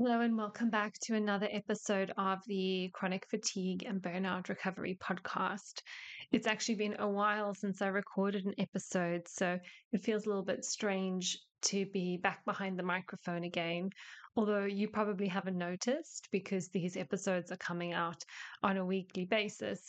Hello and welcome back to another episode of the Chronic Fatigue and Burnout Recovery Podcast. It's actually been a while since I recorded an episode, so it feels a little bit strange to be back behind the microphone again, although you probably haven't noticed because these episodes are coming out on a weekly basis.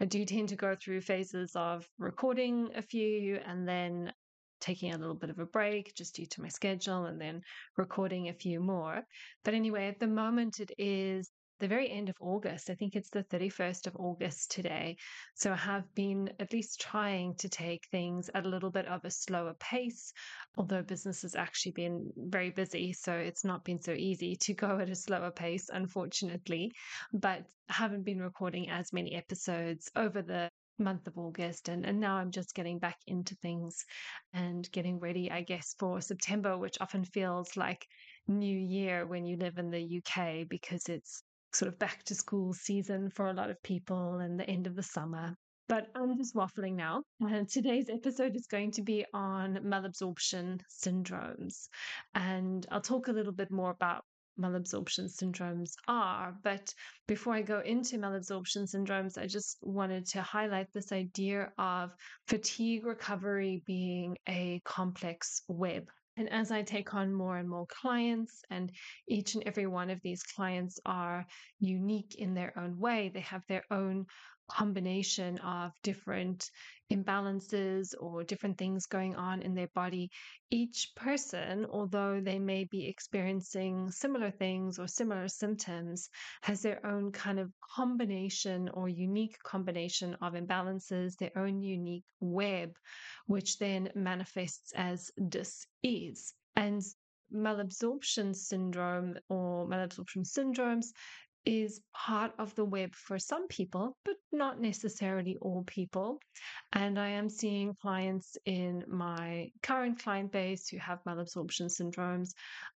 I do tend to go through phases of recording a few and then taking a little bit of a break just due to my schedule and then recording a few more. But anyway, at the moment it is the very end of August. I think it's the 31st of August today. So I have been at least trying to take things at a little bit of a slower pace, although business has actually been very busy. So it's not been so easy to go at a slower pace, unfortunately, but I haven't been recording as many episodes over the month of August, and now I'm just getting back into things and getting ready, I guess, for September, which often feels like New Year when you live in the UK because it's sort of back to school season for a lot of people and the end of the summer. But I'm just waffling now. Today's episode is going to be on malabsorption syndromes, and I'll talk a little bit more about malabsorption syndromes are. But before I go into malabsorption syndromes, I just wanted to highlight this idea of fatigue recovery being a complex web. And as I take on more and more clients, and each and every one of these clients are unique in their own way, they have their own combination of different imbalances or different things going on in their body. Each person, although they may be experiencing similar things or similar symptoms, has their own kind of combination or unique combination of imbalances, their own unique web, which then manifests as dis-ease. And malabsorption syndrome or malabsorption syndromes is part of the web for some people, but not necessarily all people. And I am seeing clients in my current client base who have malabsorption syndromes.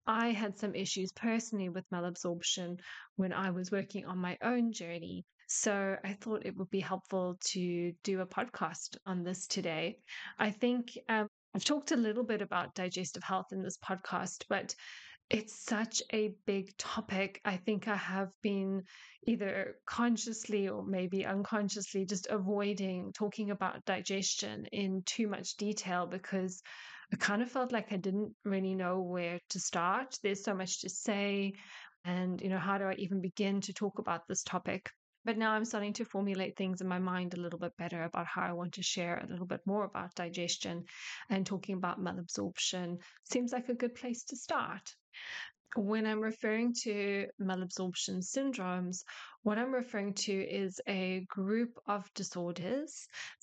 I had some issues personally with malabsorption when I was working on my own journey. So I thought it would be helpful to do a podcast on this today. I think I've talked a little bit about digestive health in this podcast, but it's such a big topic. I think I have been either consciously or maybe unconsciously just avoiding talking about digestion in too much detail because I kind of felt like I didn't really know where to start. There's so much to say, and how do I even begin to talk about this topic? But now I'm starting to formulate things in my mind a little bit better about how I want to share a little bit more about digestion, and talking about malabsorption seems like a good place to start. When I'm referring to malabsorption syndromes, what I'm referring to is a group of disorders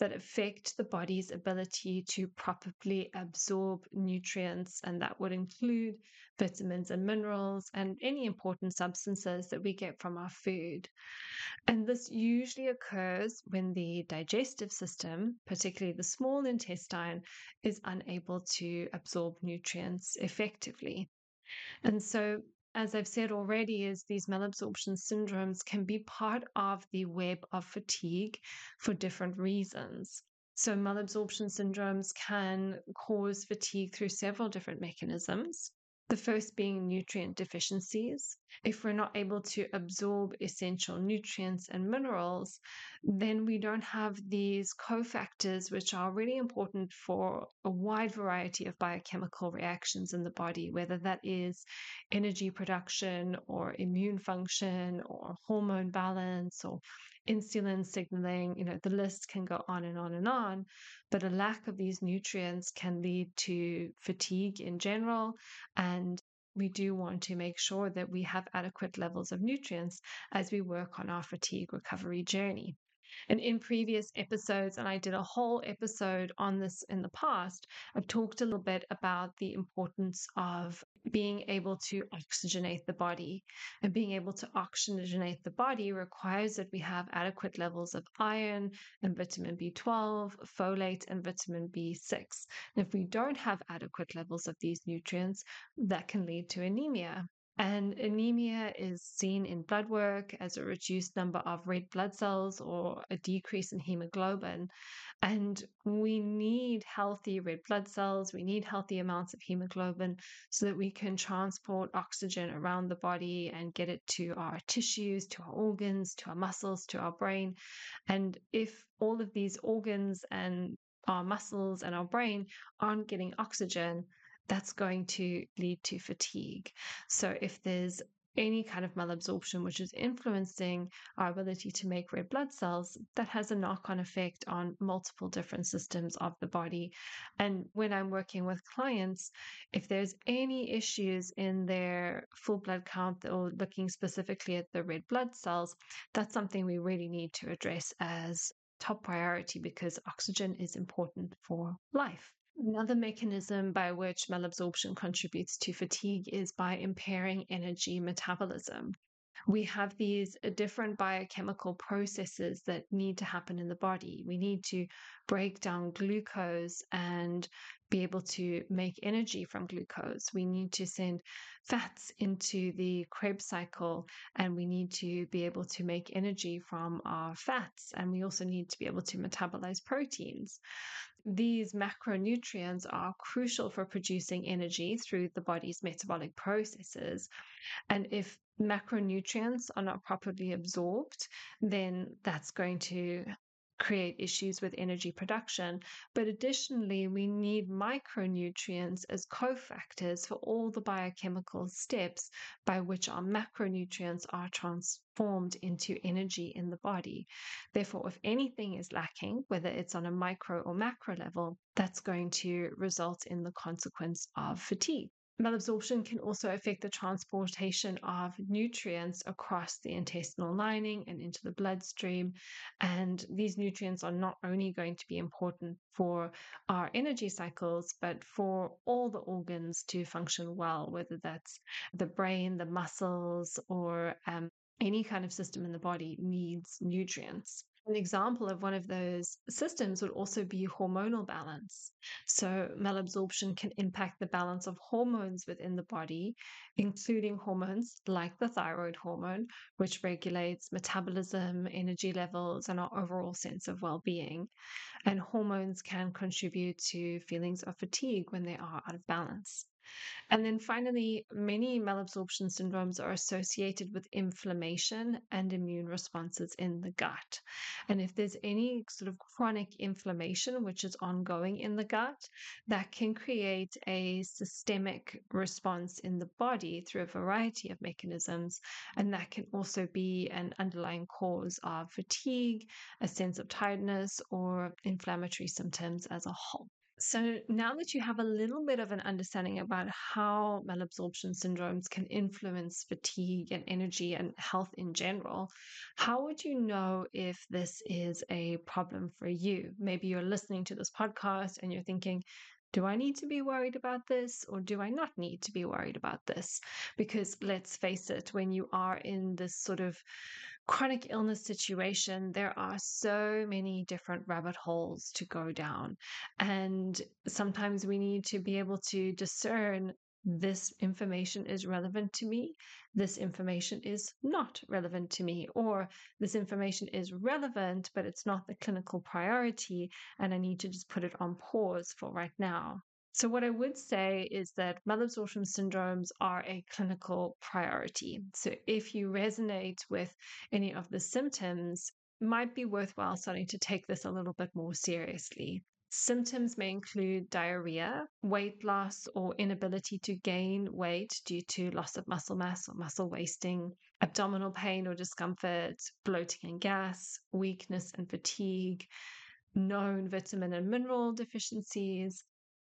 that affect the body's ability to properly absorb nutrients, and that would include vitamins and minerals and any important substances that we get from our food. And this usually occurs when the digestive system, particularly the small intestine, is unable to absorb nutrients effectively. And so, as I've said already, is these malabsorption syndromes can be part of the web of fatigue for different reasons. So malabsorption syndromes can cause fatigue through several different mechanisms. The first being nutrient deficiencies. If we're not able to absorb essential nutrients and minerals, then we don't have these cofactors, which are really important for a wide variety of biochemical reactions in the body, whether that is energy production or immune function or hormone balance or insulin signaling. The list can go on and on and on, but a lack of these nutrients can lead to fatigue in general, and we do want to make sure that we have adequate levels of nutrients as we work on our fatigue recovery journey. And in previous episodes, and I did a whole episode on this in the past, I've talked a little bit about the importance of being able to oxygenate the body. And being able to oxygenate the body requires that we have adequate levels of iron and vitamin B12, folate, and vitamin B6. And if we don't have adequate levels of these nutrients, that can lead to anemia. And anemia is seen in blood work as a reduced number of red blood cells or a decrease in hemoglobin. And we need healthy red blood cells, we need healthy amounts of hemoglobin so that we can transport oxygen around the body and get it to our tissues, to our organs, to our muscles, to our brain. And if all of these organs and our muscles and our brain aren't getting oxygen, that's going to lead to fatigue. So if there's any kind of malabsorption which is influencing our ability to make red blood cells, that has a knock-on effect on multiple different systems of the body. And when I'm working with clients, if there's any issues in their full blood count or looking specifically at the red blood cells, that's something we really need to address as top priority because oxygen is important for life. Another mechanism by which malabsorption contributes to fatigue is by impairing energy metabolism. We have these different biochemical processes that need to happen in the body. We need to break down glucose and be able to make energy from glucose. We need to send fats into the Krebs cycle, and we need to be able to make energy from our fats. And we also need to be able to metabolize proteins. These macronutrients are crucial for producing energy through the body's metabolic processes. And if macronutrients are not properly absorbed, then that's going to create issues with energy production. But additionally, we need micronutrients as cofactors for all the biochemical steps by which our macronutrients are transformed into energy in the body. Therefore, if anything is lacking, whether it's on a micro or macro level, that's going to result in the consequence of fatigue. Malabsorption can also affect the transportation of nutrients across the intestinal lining and into the bloodstream. And these nutrients are not only going to be important for our energy cycles, but for all the organs to function well, whether that's the brain, the muscles, or any kind of system in the body needs nutrients. An example of one of those systems would also be hormonal balance. So malabsorption can impact the balance of hormones within the body, including hormones like the thyroid hormone, which regulates metabolism, energy levels, and our overall sense of well-being. And hormones can contribute to feelings of fatigue when they are out of balance. And then finally, many malabsorption syndromes are associated with inflammation and immune responses in the gut. And if there's any sort of chronic inflammation which is ongoing in the gut, that can create a systemic response in the body through a variety of mechanisms. And that can also be an underlying cause of fatigue, a sense of tiredness, or inflammatory symptoms as a whole. So now that you have a little bit of an understanding about how malabsorption syndromes can influence fatigue and energy and health in general, how would you know if this is a problem for you? Maybe you're listening to this podcast and you're thinking, do I need to be worried about this, or do I not need to be worried about this? Because let's face it, when you are in this sort of chronic illness situation, there are so many different rabbit holes to go down. And sometimes we need to be able to discern, this information is relevant to me, this information is not relevant to me, or this information is relevant, but it's not the clinical priority, and I need to just put it on pause for right now. So what I would say is that malabsorption syndromes are a clinical priority. So if you resonate with any of the symptoms, it might be worthwhile starting to take this a little bit more seriously. Symptoms may include diarrhea, weight loss, or inability to gain weight due to loss of muscle mass or muscle wasting, abdominal pain or discomfort, bloating and gas, weakness and fatigue, known vitamin and mineral deficiencies,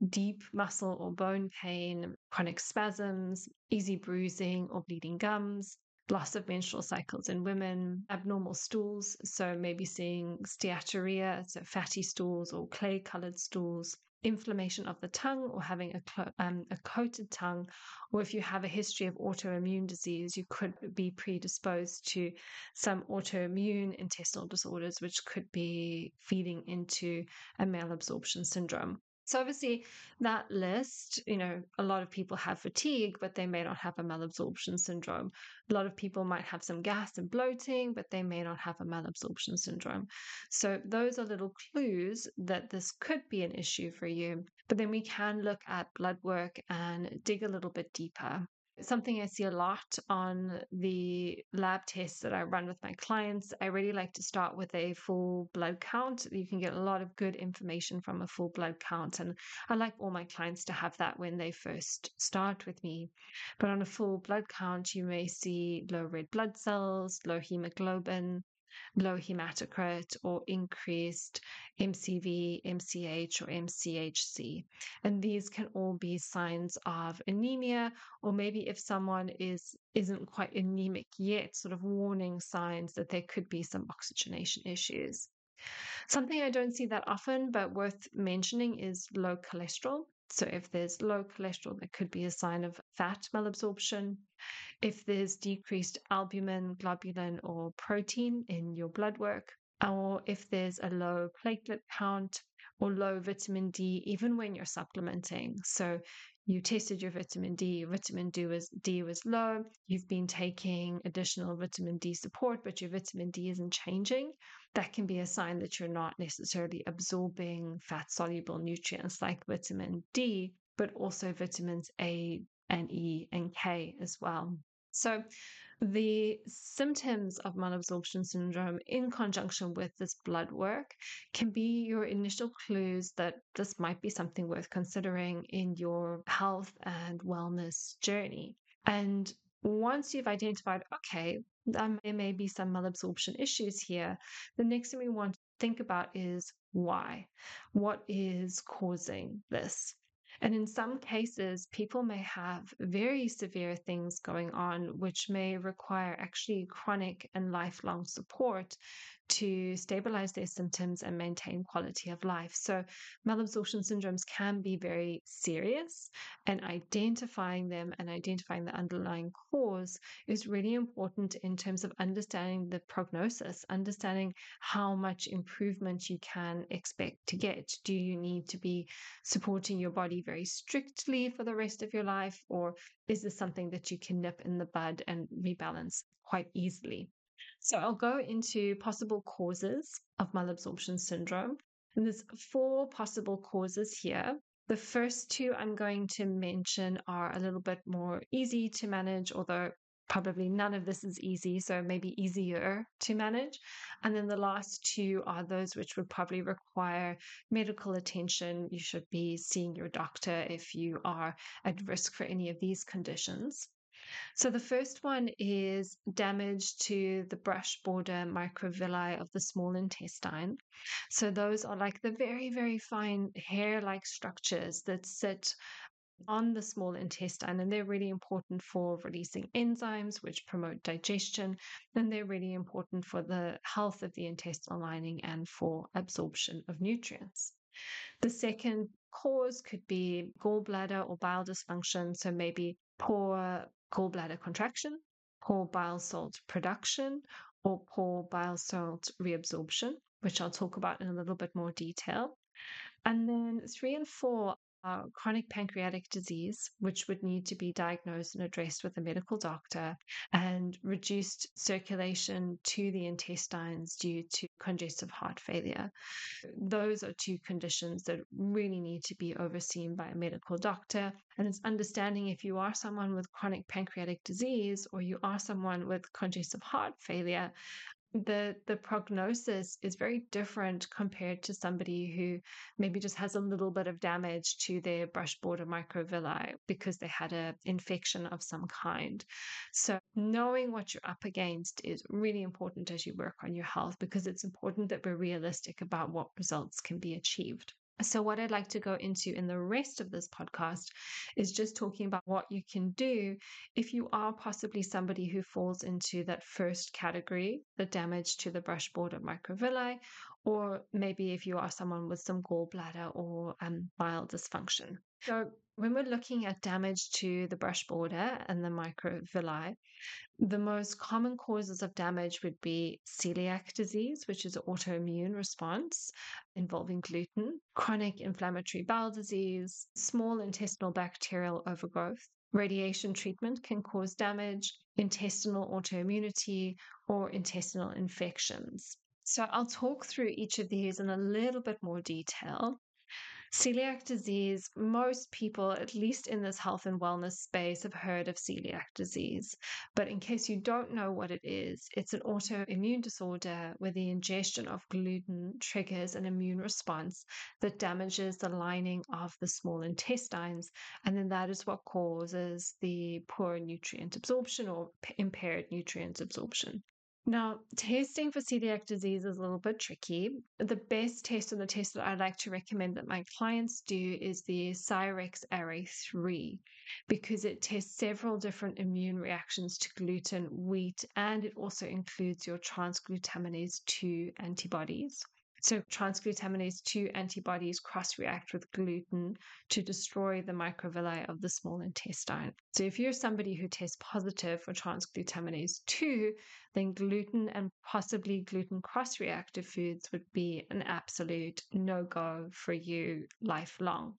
deep muscle or bone pain, chronic spasms, easy bruising or bleeding gums, loss of menstrual cycles in women, abnormal stools, so maybe seeing steatorrhea, so fatty stools or clay-colored stools, inflammation of the tongue or having a coated tongue, or if you have a history of autoimmune disease, you could be predisposed to some autoimmune intestinal disorders, which could be feeding into a malabsorption syndrome. So obviously that list, you know, a lot of people have fatigue, but they may not have a malabsorption syndrome. A lot of people might have some gas and bloating, but they may not have a malabsorption syndrome. So those are little clues that this could be an issue for you. But then we can look at blood work and dig a little bit deeper. Something I see a lot on the lab tests that I run with my clients, I really like to start with a full blood count. You can get a lot of good information from a full blood count. And I like all my clients to have that when they first start with me. But on a full blood count, you may see low red blood cells, low hemoglobin, low hematocrit, or increased MCV, MCH, or MCHC. And these can all be signs of anemia, or maybe if someone isn't quite anemic yet, sort of warning signs that there could be some oxygenation issues. Something I don't see that often, but worth mentioning, is low cholesterol. So if there's low cholesterol, that could be a sign of fat malabsorption. If there's decreased albumin, globulin, or protein in your blood work, or if there's a low platelet count or low vitamin D, even when you're supplementing. So you tested your vitamin D was low, you've been taking additional vitamin D support, but your vitamin D isn't changing. That can be a sign that you're not necessarily absorbing fat-soluble nutrients like vitamin D, but also vitamins A and E and K as well. So the symptoms of malabsorption syndrome in conjunction with this blood work can be your initial clues that this might be something worth considering in your health and wellness journey. And once you've identified, okay, there may be some malabsorption issues here, the next thing we want to think about is why. What is causing this? And in some cases, people may have very severe things going on, which may require actually chronic and lifelong support to stabilize their symptoms and maintain quality of life. So malabsorption syndromes can be very serious, and identifying them and identifying the underlying cause is really important in terms of understanding the prognosis, understanding how much improvement you can expect to get. Do you need to be supporting your body very strictly for the rest of your life, or is this something that you can nip in the bud and rebalance quite easily? So I'll go into possible causes of malabsorption syndrome. And there's 4 possible causes here. The first 2 I'm going to mention are a little bit more easy to manage, although probably none of this is easy, so maybe easier to manage. And then the last 2 are those which would probably require medical attention. You should be seeing your doctor if you are at risk for any of these conditions. So the first one is damage to the brush border microvilli of the small intestine. So those are like the very, very fine hair-like structures that sit on the small intestine, and they're really important for releasing enzymes which promote digestion, and they're really important for the health of the intestinal lining and for absorption of nutrients. The second cause could be gallbladder or bile dysfunction, so maybe poor gallbladder contraction, poor bile salt production, or poor bile salt reabsorption, which I'll talk about in a little bit more detail. And then 3 and 4 are chronic pancreatic disease, which would need to be diagnosed and addressed with a medical doctor, and reduced circulation to the intestines due to congestive heart failure. Those are 2 conditions that really need to be overseen by a medical doctor. And it's understanding if you are someone with chronic pancreatic disease or you are someone with congestive heart failure, the prognosis is very different compared to somebody who maybe just has a little bit of damage to their brush border microvilli because they had an infection of some kind. So knowing what you're up against is really important as you work on your health, because it's important that we're realistic about what results can be achieved. So what I'd like to go into in the rest of this podcast is just talking about what you can do if you are possibly somebody who falls into that first category, the damage to the brush border microvilli, or maybe if you are someone with some gallbladder or bile dysfunction. So when we're looking at damage to the brush border and the microvilli, the most common causes of damage would be celiac disease, which is an autoimmune response involving gluten, chronic inflammatory bowel disease, small intestinal bacterial overgrowth. Radiation treatment can cause damage, intestinal autoimmunity, or intestinal infections. So I'll talk through each of these in a little bit more detail. Celiac disease, most people, at least in this health and wellness space, have heard of celiac disease. But in case you don't know what it is, it's an autoimmune disorder where the ingestion of gluten triggers an immune response that damages the lining of the small intestines. And then that is what causes the poor nutrient absorption or impaired nutrient absorption. Now, testing for celiac disease is a little bit tricky. The best test and the test that I like to recommend that my clients do is the Cyrex Array 3, because it tests several different immune reactions to gluten, wheat, and it also includes your transglutaminase 2 antibodies. So transglutaminase 2 antibodies cross-react with gluten to destroy the microvilli of the small intestine. So if you're somebody who tests positive for transglutaminase 2, then gluten and possibly gluten cross-reactive foods would be an absolute no-go for you lifelong.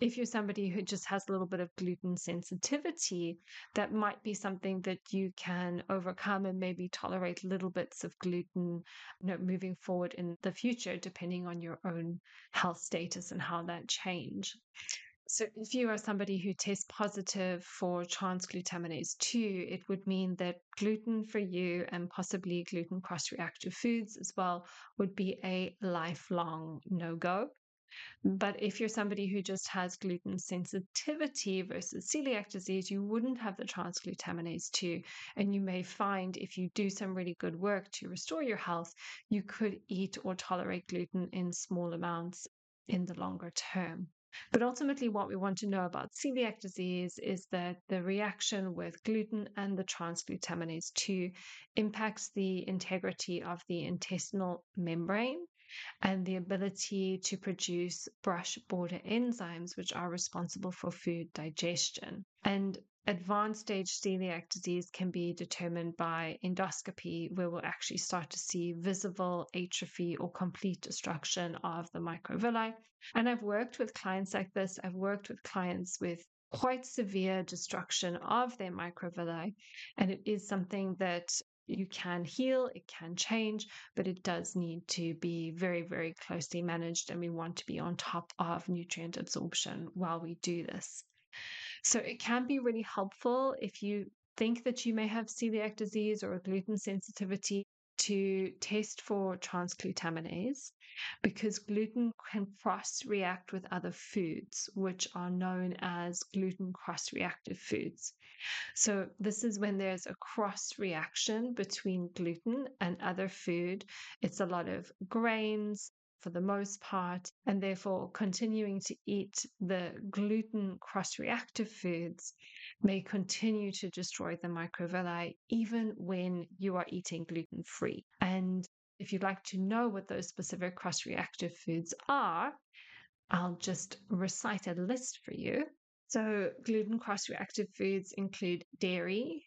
If you're somebody who just has a little bit of gluten sensitivity, that might be something that you can overcome and maybe tolerate little bits of gluten, moving forward in the future, depending on your own health status and how that change. So if you are somebody who tests positive for transglutaminase 2, it would mean that gluten for you and possibly gluten cross-reactive foods as well would be a lifelong no-go. But if you're somebody who just has gluten sensitivity versus celiac disease, you wouldn't have the transglutaminase 2. And you may find if you do some really good work to restore your health, you could eat or tolerate gluten in small amounts in the longer term. But ultimately, what we want to know about celiac disease is that the reaction with gluten and the transglutaminase 2 impacts the integrity of the intestinal membrane and the ability to produce brush border enzymes, which are responsible for food digestion. And advanced stage celiac disease can be determined by endoscopy, where we'll actually start to see visible atrophy or complete destruction of the microvilli. And I've worked with clients like this. I've worked with clients with quite severe destruction of their microvilli, and it is something that you can heal, it can change, but it does need to be very, very closely managed, and we want to be on top of nutrient absorption while we do this. So it can be really helpful if you think that you may have celiac disease or a gluten sensitivity to test for transglutaminase, because gluten can cross-react with other foods, which are known as gluten cross-reactive foods. So this is when there's a cross-reaction between gluten and other food. It's a lot of grains for the most part, and therefore continuing to eat the gluten cross-reactive foods may continue to destroy the microvilli even when you are eating gluten-free. And if you'd like to know what those specific cross-reactive foods are, I'll just recite a list for you. So gluten cross-reactive foods include dairy,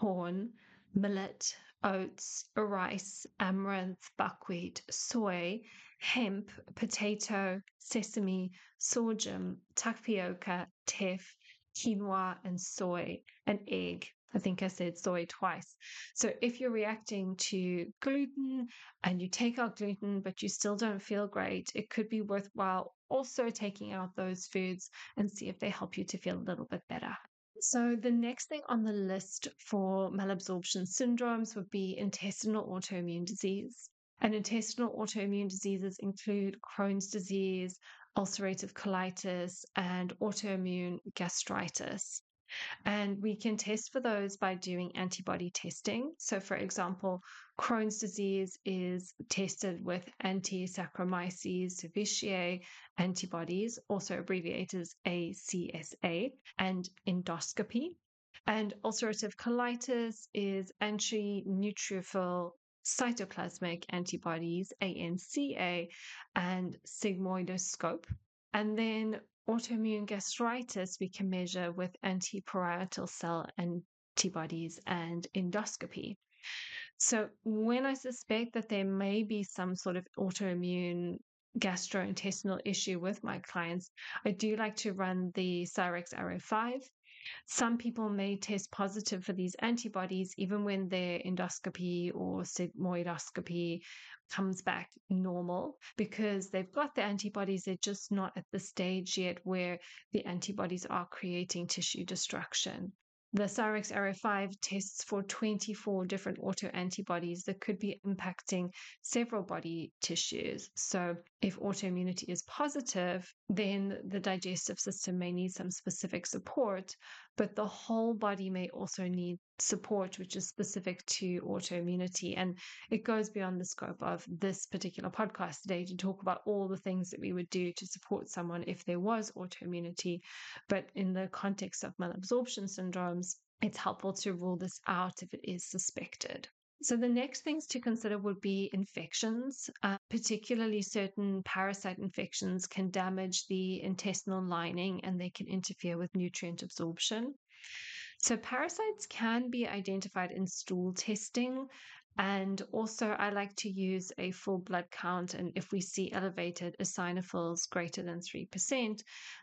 corn, millet, oats, rice, amaranth, buckwheat, soy, hemp, potato, sesame, sorghum, tapioca, teff, quinoa, and soy, and egg. I think I said soy twice. So if you're reacting to gluten and you take out gluten, but you still don't feel great, it could be worthwhile also taking out those foods and see if they help you to feel a little bit better. So the next thing on the list for malabsorption syndromes would be intestinal autoimmune disease. And intestinal autoimmune diseases include Crohn's disease, ulcerative colitis, and autoimmune gastritis. And we can test for those by doing antibody testing. So, for example, Crohn's disease is tested with anti-Saccharomyces cerevisiae antibodies, also abbreviated as ACSA, and endoscopy. And ulcerative colitis is anti-NutriVal cytoplasmic antibodies, ANCA, and sigmoidoscope. And then autoimmune gastritis, we can measure with antiparietal cell antibodies and endoscopy. So when I suspect that there may be some sort of autoimmune gastrointestinal issue with my clients, I do like to run the Cyrex RA5. Some people may test positive for these antibodies even when their endoscopy or sigmoidoscopy comes back normal, because they've got the antibodies, they're just not at the stage yet where the antibodies are creating tissue destruction. The Cyrex RA5 tests for 24 different autoantibodies that could be impacting several body tissues. So if autoimmunity is positive, then the digestive system may need some specific support, but the whole body may also need support, which is specific to autoimmunity. And it goes beyond the scope of this particular podcast today to talk about all the things that we would do to support someone if there was autoimmunity. But in the context of malabsorption syndromes, it's helpful to rule this out if it is suspected. So the next things to consider would be infections. Particularly certain parasite infections can damage the intestinal lining and they can interfere with nutrient absorption. So parasites can be identified in stool testing, and also I like to use a full blood count, and if we see elevated eosinophils greater than 3%,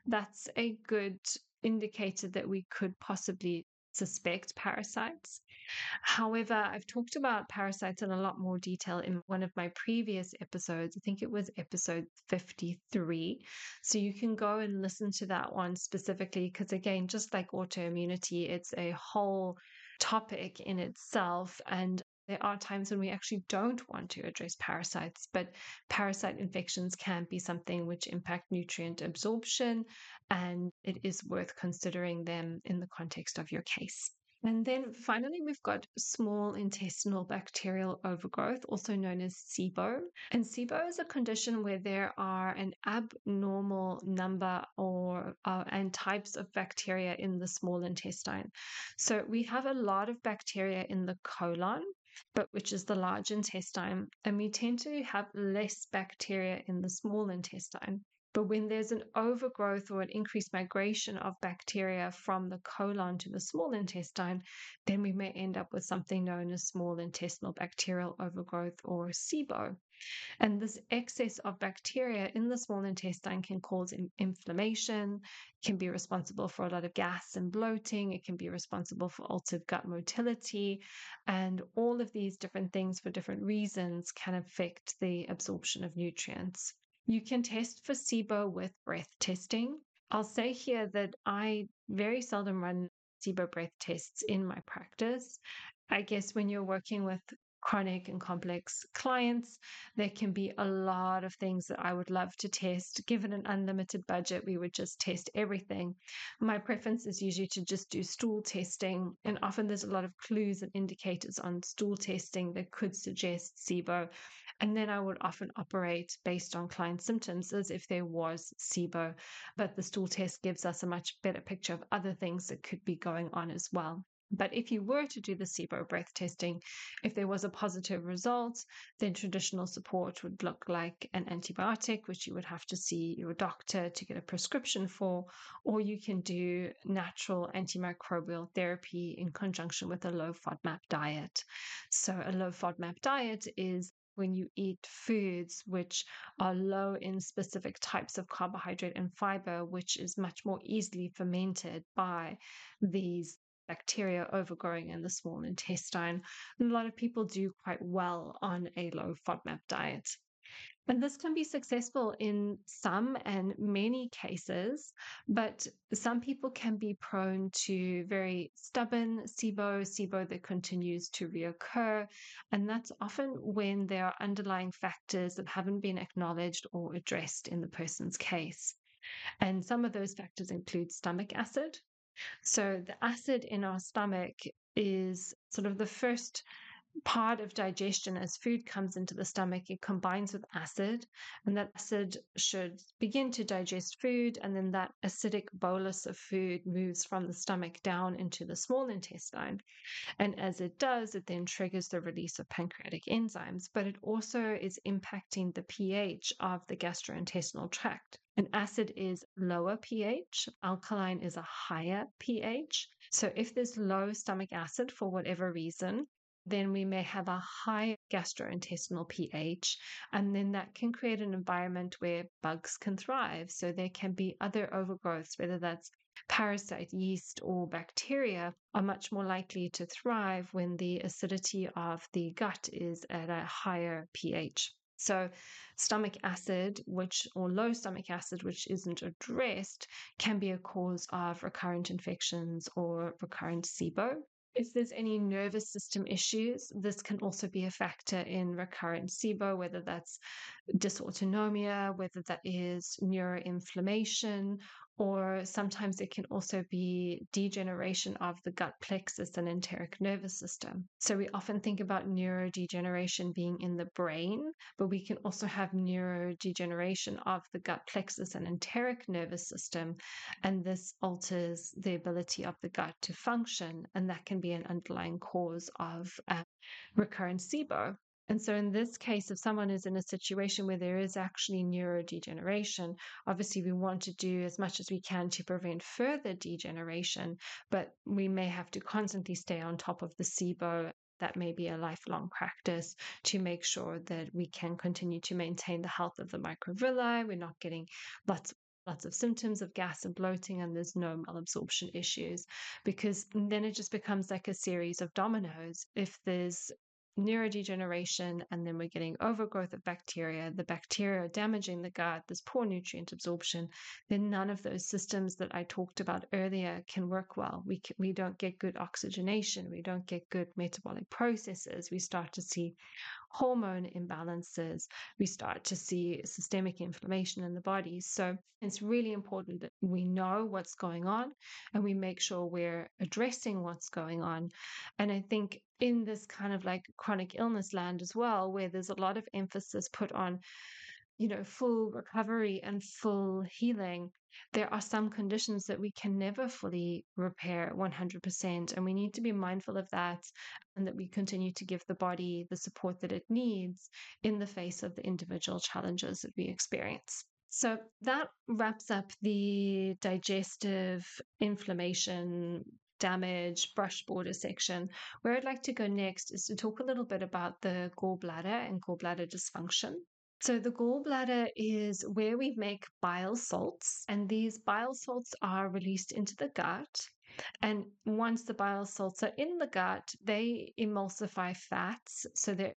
that's a good indicator that we could possibly suspect parasites. However, I've talked about parasites in a lot more detail in one of my previous episodes. I think it was episode 53. So you can go and listen to that one specifically, because again, just like autoimmunity, it's a whole topic in itself. And there are times when we actually don't want to address parasites, but parasite infections can be something which impact nutrient absorption, and it is worth considering them in the context of your case. And then finally, we've got small intestinal bacterial overgrowth, also known as SIBO. And SIBO is a condition where there are an abnormal number and types of bacteria in the small intestine. So we have a lot of bacteria in the colon, but which is the large intestine, and we tend to have less bacteria in the small intestine. But when there's an overgrowth or an increased migration of bacteria from the colon to the small intestine, then we may end up with something known as small intestinal bacterial overgrowth, or SIBO. And this excess of bacteria in the small intestine can cause inflammation, can be responsible for a lot of gas and bloating, it can be responsible for altered gut motility, and all of these different things for different reasons can affect the absorption of nutrients. You can test for SIBO with breath testing. I'll say here that I very seldom run SIBO breath tests in my practice. I guess when you're working with chronic and complex clients, there can be a lot of things that I would love to test. Given an unlimited budget, we would just test everything. My preference is usually to just do stool testing, and often there's a lot of clues and indicators on stool testing that could suggest SIBO. And then I would often operate based on client symptoms as if there was SIBO, but the stool test gives us a much better picture of other things that could be going on as well. But if you were to do the SIBO breath testing, if there was a positive result, then traditional support would look like an antibiotic, which you would have to see your doctor to get a prescription for, or you can do natural antimicrobial therapy in conjunction with a low FODMAP diet. So a low FODMAP diet is when you eat foods which are low in specific types of carbohydrate and fiber, which is much more easily fermented by these bacteria overgrowing in the small intestine. And a lot of people do quite well on a low FODMAP diet. And this can be successful in some and many cases, but some people can be prone to very stubborn SIBO that continues to reoccur. And that's often when there are underlying factors that haven't been acknowledged or addressed in the person's case. And some of those factors include stomach acid. So the acid in our stomach is sort of the first part of digestion as food comes into the stomach, it combines with acid, and that acid should begin to digest food, and then that acidic bolus of food moves from the stomach down into the small intestine. And as it does, it then triggers the release of pancreatic enzymes, but it also is impacting the pH of the gastrointestinal tract. And acid is lower pH, alkaline is a higher pH. So if there's low stomach acid for whatever reason, then we may have a high gastrointestinal pH, and then that can create an environment where bugs can thrive. So there can be other overgrowths, whether that's parasite, yeast, or bacteria, are much more likely to thrive when the acidity of the gut is at a higher pH. So stomach acid, or low stomach acid, which isn't addressed, can be a cause of recurrent infections or recurrent SIBO. If there's any nervous system issues, this can also be a factor in recurrent SIBO, whether that's dysautonomia, whether that is neuroinflammation, or sometimes it can also be degeneration of the gut plexus and enteric nervous system. So we often think about neurodegeneration being in the brain, but we can also have neurodegeneration of the gut plexus and enteric nervous system, and this alters the ability of the gut to function, and that can be an underlying cause of recurrent SIBO. And so in this case, if someone is in a situation where there is actually neurodegeneration, obviously we want to do as much as we can to prevent further degeneration, but we may have to constantly stay on top of the SIBO. That may be a lifelong practice to make sure that we can continue to maintain the health of the microvilli. We're not getting lots of symptoms of gas and bloating, and there's no malabsorption issues, because then it just becomes like a series of dominoes. If there's neurodegeneration, and then we're getting overgrowth of bacteria, the bacteria are damaging the gut, there's poor nutrient absorption, then none of those systems that I talked about earlier can work well. We don't get good oxygenation, we don't get good metabolic processes, we start to see hormone imbalances, we start to see systemic inflammation in the body. So it's really important that we know what's going on and we make sure we're addressing what's going on. And I think in this kind of like chronic illness land as well, where there's a lot of emphasis put on, full recovery and full healing, there are some conditions that we can never fully repair 100%, and we need to be mindful of that, and that we continue to give the body the support that it needs in the face of the individual challenges that we experience. So that wraps up the digestive inflammation damage brush border section. Where I'd like to go next is to talk a little bit about the gallbladder and gallbladder dysfunction. So the gallbladder is where we make bile salts, and these bile salts are released into the gut. And once the bile salts are in the gut, they emulsify fats, so they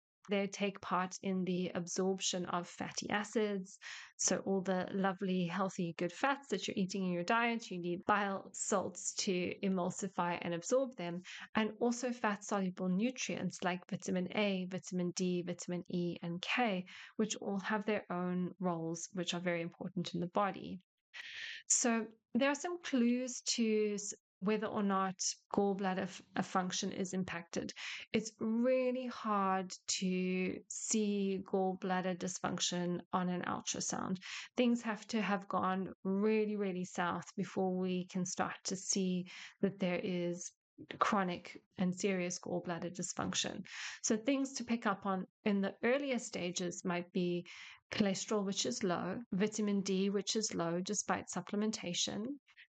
take part in the absorption of fatty acids. So all the lovely, healthy, good fats that you're eating in your diet, you need bile salts to emulsify and absorb them. And also fat-soluble nutrients like vitamin A, vitamin D, vitamin E, and K, which all have their own roles, which are very important in the body. So there are some clues to whether or not gallbladder function is impacted. It's really hard to see gallbladder dysfunction on an ultrasound. Things have to have gone really, really south before we can start to see that there is chronic and serious gallbladder dysfunction. So things to pick up on in the earlier stages might be cholesterol, which is low, vitamin D, which is low despite supplementation,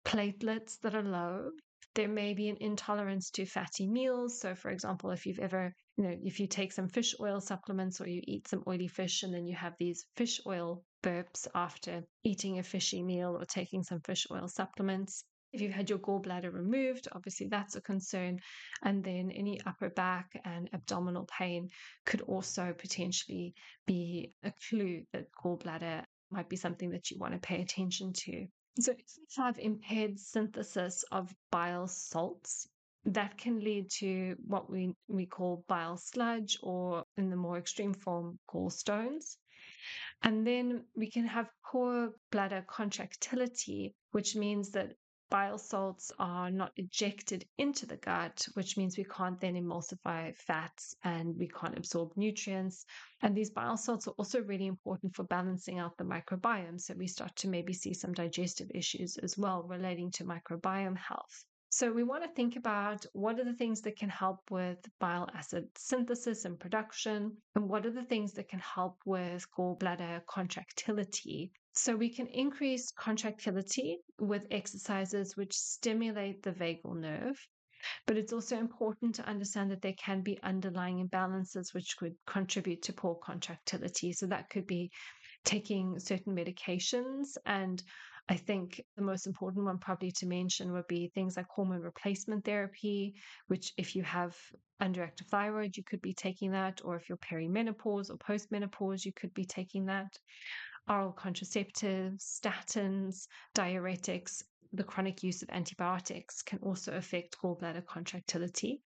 platelets that are low. There may be an intolerance to fatty meals. So for example, if you've ever, if you take some fish oil supplements or you eat some oily fish and then you have these fish oil burps after eating a fishy meal or taking some fish oil supplements. If you've had your gallbladder removed, obviously that's a concern. And then any upper back and abdominal pain could also potentially be a clue that gallbladder might be something that you want to pay attention to. So if we have impaired synthesis of bile salts, that can lead to what we call bile sludge, or in the more extreme form, gallstones. And then we can have poor bladder contractility, which means that bile salts are not ejected into the gut, which means we can't then emulsify fats and we can't absorb nutrients. And these bile salts are also really important for balancing out the microbiome. So we start to maybe see some digestive issues as well relating to microbiome health. So we want to think about what are the things that can help with bile acid synthesis and production, and what are the things that can help with gallbladder contractility. So we can increase contractility with exercises which stimulate the vagal nerve, but it's also important to understand that there can be underlying imbalances which could contribute to poor contractility. So that could be taking certain medications, and I think the most important one probably to mention would be things like hormone replacement therapy, which if you have underactive thyroid, you could be taking that, or if you're perimenopause or postmenopause, you could be taking that. Oral contraceptives, statins, diuretics, the chronic use of antibiotics can also affect gallbladder contractility.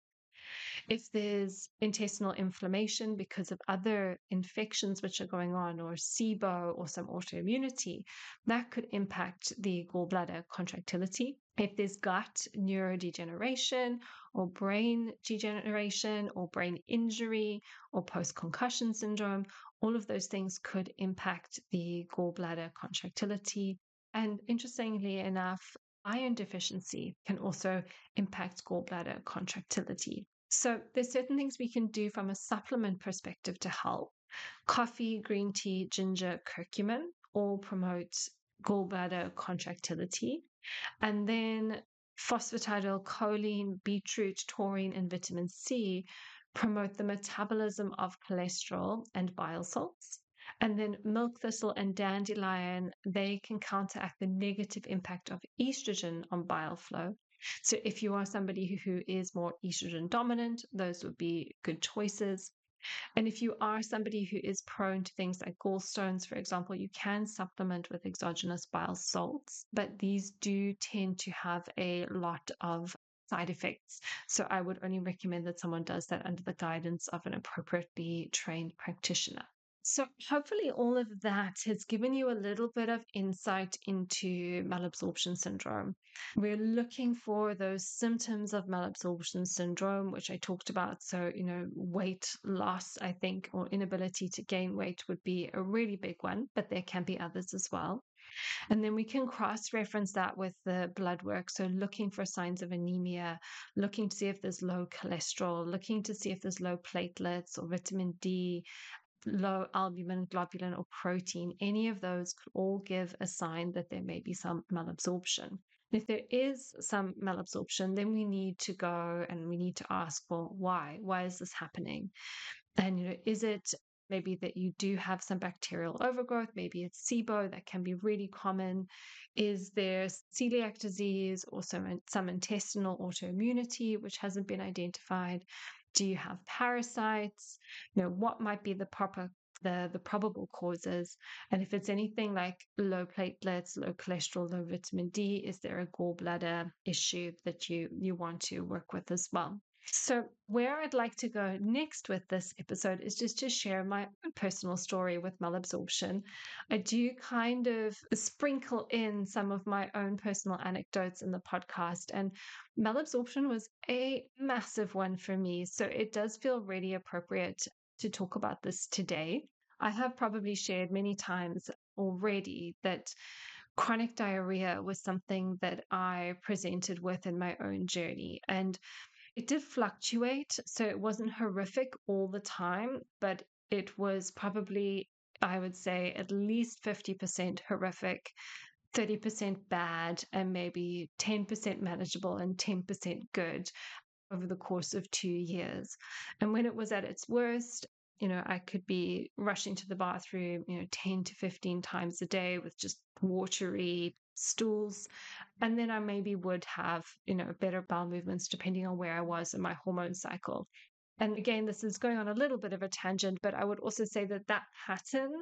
If there's intestinal inflammation because of other infections which are going on, or SIBO or some autoimmunity, that could impact the gallbladder contractility. If there's gut neurodegeneration or brain degeneration or brain injury or post-concussion syndrome, all of those things could impact the gallbladder contractility. And interestingly enough, iron deficiency can also impact gallbladder contractility. So there's certain things we can do from a supplement perspective to help. Coffee, green tea, ginger, curcumin all promote gallbladder contractility. And then phosphatidylcholine, beetroot, taurine, and vitamin C promote the metabolism of cholesterol and bile salts. And then milk thistle and dandelion, they can counteract the negative impact of estrogen on bile flow. So if you are somebody who is more estrogen dominant, those would be good choices. And if you are somebody who is prone to things like gallstones, for example, you can supplement with exogenous bile salts, but these do tend to have a lot of side effects. So I would only recommend that someone does that under the guidance of an appropriately trained practitioner. So hopefully all of that has given you a little bit of insight into malabsorption syndrome. We're looking for those symptoms of malabsorption syndrome, which I talked about. So, weight loss, I think, or inability to gain weight would be a really big one, but there can be others as well. And then we can cross-reference that with the blood work. So looking for signs of anemia, looking to see if there's low cholesterol, looking to see if there's low platelets or vitamin D, low albumin, globulin, or protein. Any of those could all give a sign that there may be some malabsorption. If there is some malabsorption, then we need to go and we need to ask, well, why? Why is this happening? And, is it maybe that you do have some bacterial overgrowth? Maybe it's SIBO. That can be really common. Is there celiac disease or some intestinal autoimmunity, which hasn't been identified? Do you have parasites? What might be the probable causes? And if it's anything like low platelets, low cholesterol, low vitamin D, is there a gallbladder issue that you want to work with as well? So where I'd like to go next with this episode is just to share my own personal story with malabsorption. I do kind of sprinkle in some of my own personal anecdotes in the podcast, and malabsorption was a massive one for me. So it does feel really appropriate to talk about this today. I have probably shared many times already that chronic diarrhea was something that I presented with in my own journey, and it did fluctuate, so it wasn't horrific all the time, but it was probably, I would say, at least 50% horrific, 30% bad, and maybe 10% manageable and 10% good over the course of 2 years. And when it was at its worst, I could be rushing to the bathroom, 10 to 15 times a day with just watery stools. And then I maybe would have, better bowel movements depending on where I was in my hormone cycle. And again, this is going on a little bit of a tangent, but I would also say that that pattern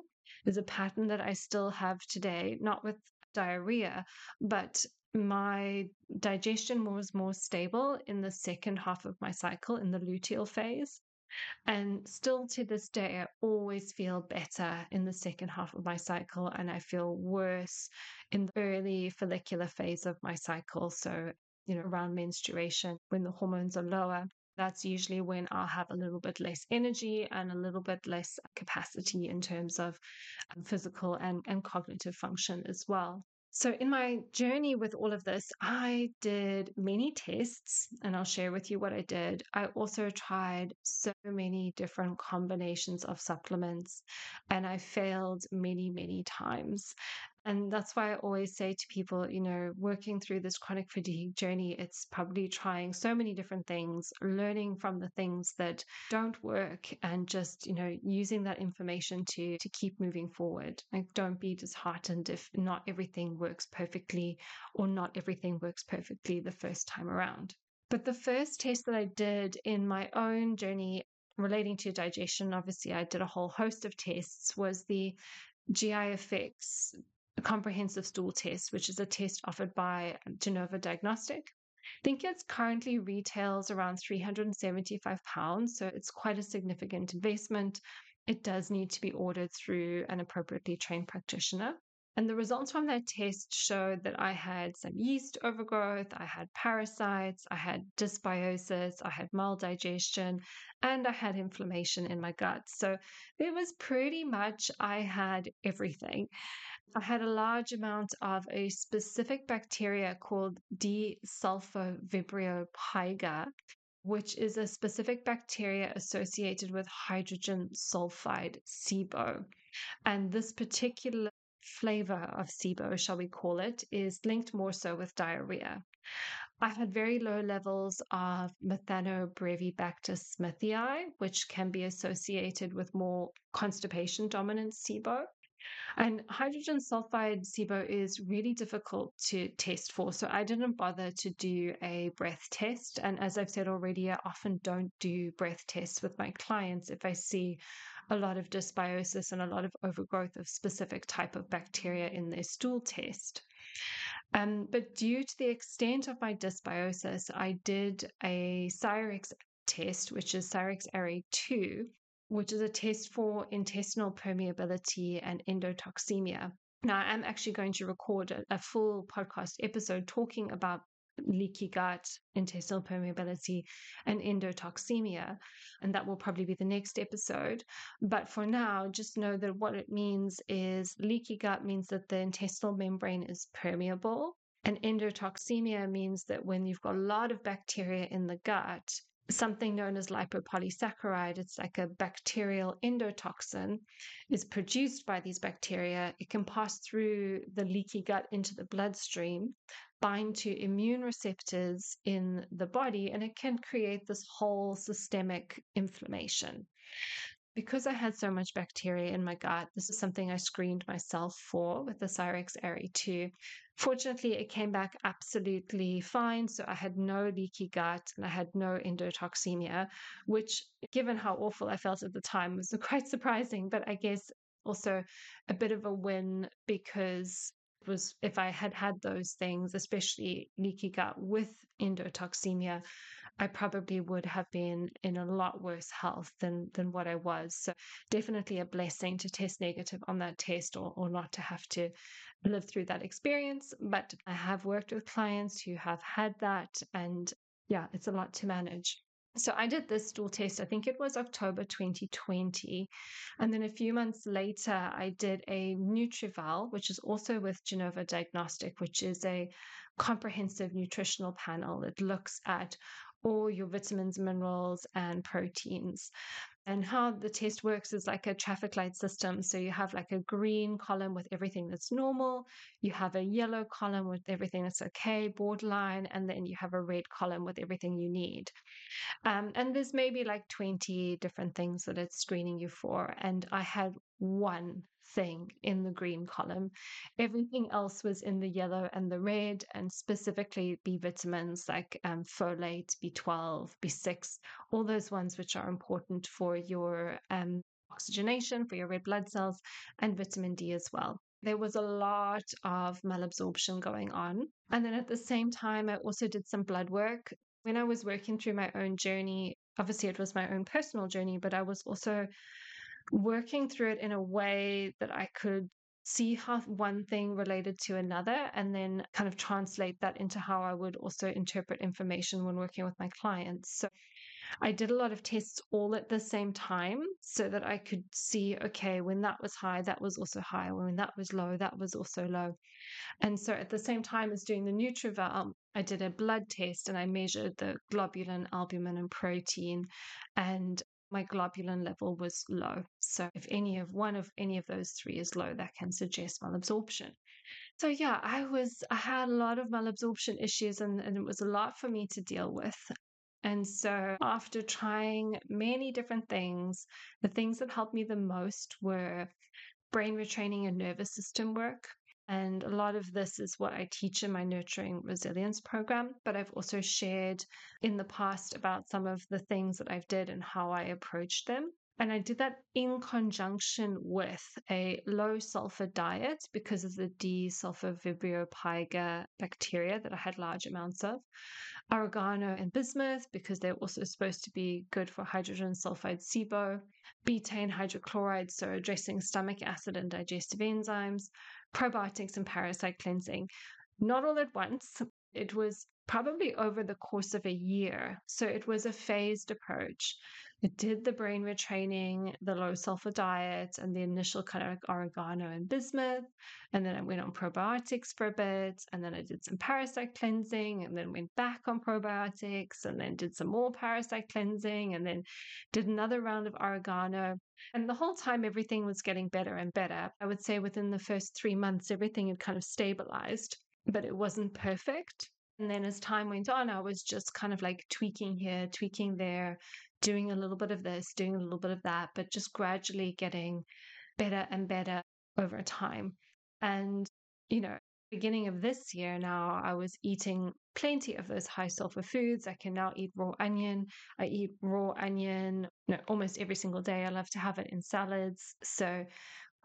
is a pattern that I still have today, not with diarrhea, but my digestion was more stable in the second half of my cycle in the luteal phase. And still to this day, I always feel better in the second half of my cycle, and I feel worse in the early follicular phase of my cycle. So, around menstruation, when the hormones are lower, that's usually when I'll have a little bit less energy and a little bit less capacity in terms of physical and cognitive function as well. So in my journey with all of this, I did many tests, and I'll share with you what I did. I also tried so many different combinations of supplements, and I failed many, many times. And that's why I always say to people, working through this chronic fatigue journey, it's probably trying so many different things, learning from the things that don't work, and just, using that information to keep moving forward. Like, don't be disheartened if not everything works perfectly, or not everything works perfectly the first time around. But the first test that I did in my own journey relating to digestion, obviously I did a whole host of tests, was the GI effects comprehensive stool test, which is a test offered by Genova Diagnostic. I think it's currently retails around £375, so it's quite a significant investment. It does need to be ordered through an appropriately trained practitioner. And the results from that test showed that I had some yeast overgrowth, I had parasites, I had dysbiosis, I had maldigestion, and I had inflammation in my gut. So it was pretty much I had everything. I had a large amount of a specific bacteria called Desulfovibrio piger, which is a specific bacteria associated with hydrogen sulfide, SIBO. And this particular flavor of SIBO, shall we call it, is linked more so with diarrhea. I had very low levels of Methanobrevibacter smithii, which can be associated with more constipation dominant SIBO. And hydrogen sulfide SIBO is really difficult to test for, so I didn't bother to do a breath test. And as I've said already, I often don't do breath tests with my clients if I see a lot of dysbiosis and a lot of overgrowth of specific type of bacteria in their stool test. But due to the extent of my dysbiosis, I did a Cyrex test, which is Cyrex Array 2, which is a test for intestinal permeability and endotoxemia. Now, I'm actually going to record a full podcast episode talking about leaky gut, intestinal permeability, and endotoxemia, and that will probably be the next episode. But for now, just know that what it means is leaky gut means that the intestinal membrane is permeable, and endotoxemia means that when you've got a lot of bacteria in the gut, something known as lipopolysaccharide, it's like a bacterial endotoxin, is produced by these bacteria. It can pass through the leaky gut into the bloodstream, bind to immune receptors in the body, and it can create this whole systemic inflammation. Because I had so much bacteria in my gut, this is something I screened myself for with the Cyrex Array 2. Fortunately, it came back absolutely fine, so I had no leaky gut and I had no endotoxemia, which, given how awful I felt at the time, was quite surprising, but I guess also a bit of a win, because it was, if I had had those things, especially leaky gut with endotoxemia, I probably would have been in a lot worse health than what I was. So definitely a blessing to test negative on that test, or not to have to live through that experience. But I have worked with clients who have had that, and yeah, it's a lot to manage. So I did this stool test, I think it was October 2020. And then a few months later, I did a NutriVal, which is also with Genova Diagnostic, which is a comprehensive nutritional panel that looks at all your vitamins, minerals, and proteins. And how the test works is like a traffic light system. So you have like a green column with everything that's normal, you have a yellow column with everything that's okay, borderline, and then you have a red column with everything you need. And there's maybe like 20 different things that it's screening you for. And I had one thing in the green column. Everything else was in the yellow and the red, and specifically B vitamins like folate, B12, B6, all those ones which are important for your oxygenation, for your red blood cells, and vitamin D as well. There was a lot of malabsorption going on. And then at the same time, I also did some blood work. When I was working through my own journey, obviously it was my own personal journey, but I was also working through it in a way that I could see how one thing related to another and then kind of translate that into how I would also interpret information when working with my clients. So I did a lot of tests all at the same time so that I could see, okay, when that was high, that was also high. When that was low, that was also low. And so at the same time as doing the NutriVal, I did a blood test and I measured the globulin, albumin, and protein, and my globulin level was low. So if any of those three is low, that can suggest malabsorption. So yeah, I had a lot of malabsorption issues, and it was a lot for me to deal with. And so after trying many different things, the things that helped me the most were brain retraining and nervous system work. And a lot of this is what I teach in my Nurturing Resilience program, but I've also shared in the past about some of the things that I've did and how I approached them. And I did that in conjunction with a low sulfur diet because of the Desulfovibrio piger bacteria that I had large amounts of, oregano and bismuth because they're also supposed to be good for hydrogen sulfide SIBO, betaine hydrochloride, so addressing stomach acid and digestive enzymes, probiotics and parasite cleansing. Not all at once. It was probably over the course of a year. So it was a phased approach. It did the brain retraining, the low sulfur diet, and the initial kind of like oregano and bismuth. And then I went on probiotics for a bit. And then I did some parasite cleansing and then went back on probiotics and then did some more parasite cleansing and then did another round of oregano. And the whole time, everything was getting better and better. I would say within the first 3 months, everything had kind of stabilized, but it wasn't perfect. And then as time went on, I was just kind of like tweaking here, tweaking there, doing a little bit of this, doing a little bit of that, but just gradually getting better and better over time. And, you know, beginning of this year now, I was eating plenty of those high sulfur foods. I can now eat raw onion. I eat raw onion almost every single day. I love to have it in salads. So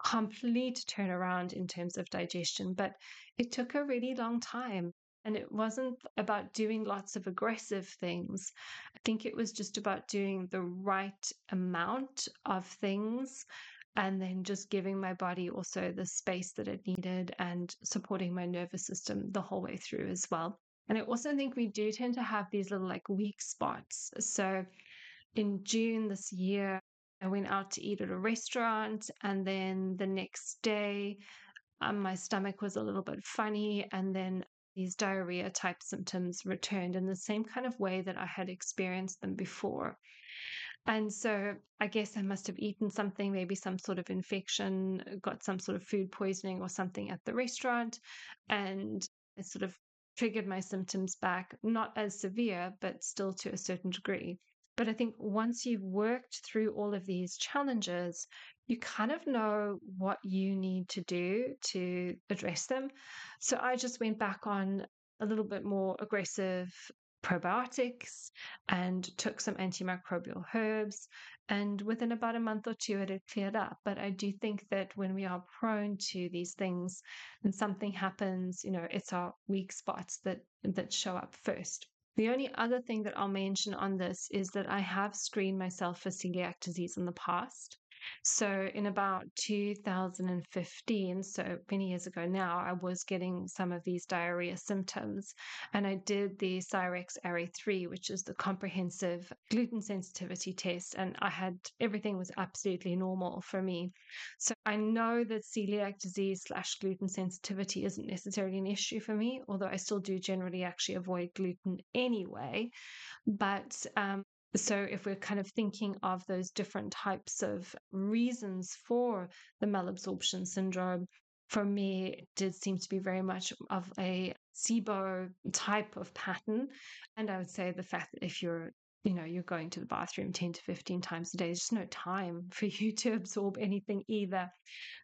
complete turnaround in terms of digestion, but it took a really long time. And it wasn't about doing lots of aggressive things. I think it was just about doing the right amount of things and then just giving my body also the space that it needed and supporting my nervous system the whole way through as well. And I also think we do tend to have these little like weak spots. So in June this year, I went out to eat at a restaurant, and then the next day my stomach was a little bit funny, and then these diarrhea type symptoms returned in the same kind of way that I had experienced them before. And so I guess I must have eaten something, maybe some sort of infection, got some sort of food poisoning or something at the restaurant, and it sort of triggered my symptoms back, not as severe, but still to a certain degree. But I think once you've worked through all of these challenges, you kind of know what you need to do to address them. So I just went back on a little bit more aggressive probiotics and took some antimicrobial herbs. And within about a month or two, it had cleared up. But I do think that when we are prone to these things and something happens, it's our weak spots that show up first. The only other thing that I'll mention on this is that I have screened myself for celiac disease in the past. So in about 2015, so many years ago now, I was getting some of these diarrhea symptoms, and I did the Cyrex Array 3, which is the comprehensive gluten sensitivity test, and everything was absolutely normal for me. So I know that celiac disease / gluten sensitivity isn't necessarily an issue for me, although I still do generally actually avoid gluten anyway. But so if we're kind of thinking of those different types of reasons for the malabsorption syndrome, for me, it did seem to be very much of a SIBO type of pattern. And I would say the fact that if you're going to the bathroom 10 to 15 times a day, there's just no time for you to absorb anything either.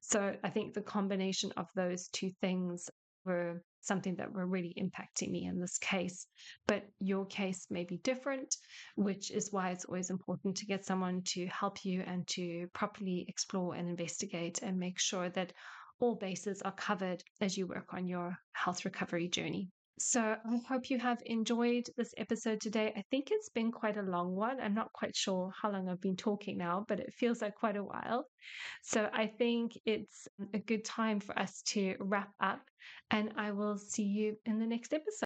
So I think the combination of those two things were something that were really impacting me in this case. But your case may be different, which is why it's always important to get someone to help you and to properly explore and investigate and make sure that all bases are covered as you work on your health recovery journey. So I hope you have enjoyed this episode today. I think it's been quite a long one. I'm not quite sure how long I've been talking now, but it feels like quite a while. So I think it's a good time for us to wrap up, and I will see you in the next episode.